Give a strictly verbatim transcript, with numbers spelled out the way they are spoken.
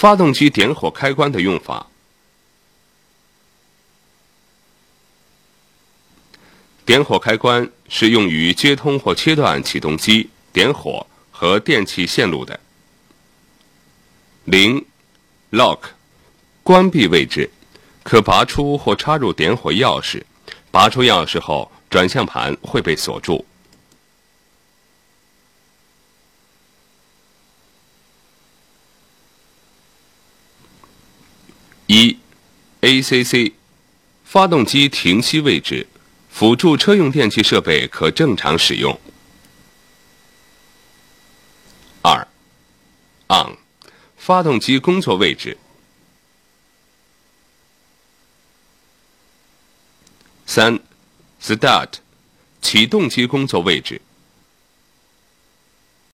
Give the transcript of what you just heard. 发动机点火开关的用法。点火开关是用于接通或切断启动机、点火和电气线路的。零 lock 关闭位置，可拔出或插入点火钥匙，拔出钥匙后转向盘会被锁住。一 A C C 发动机停息位置，辅助车用电器设备可正常使用。二 on 发动机工作位置。三 start 启动机工作位置。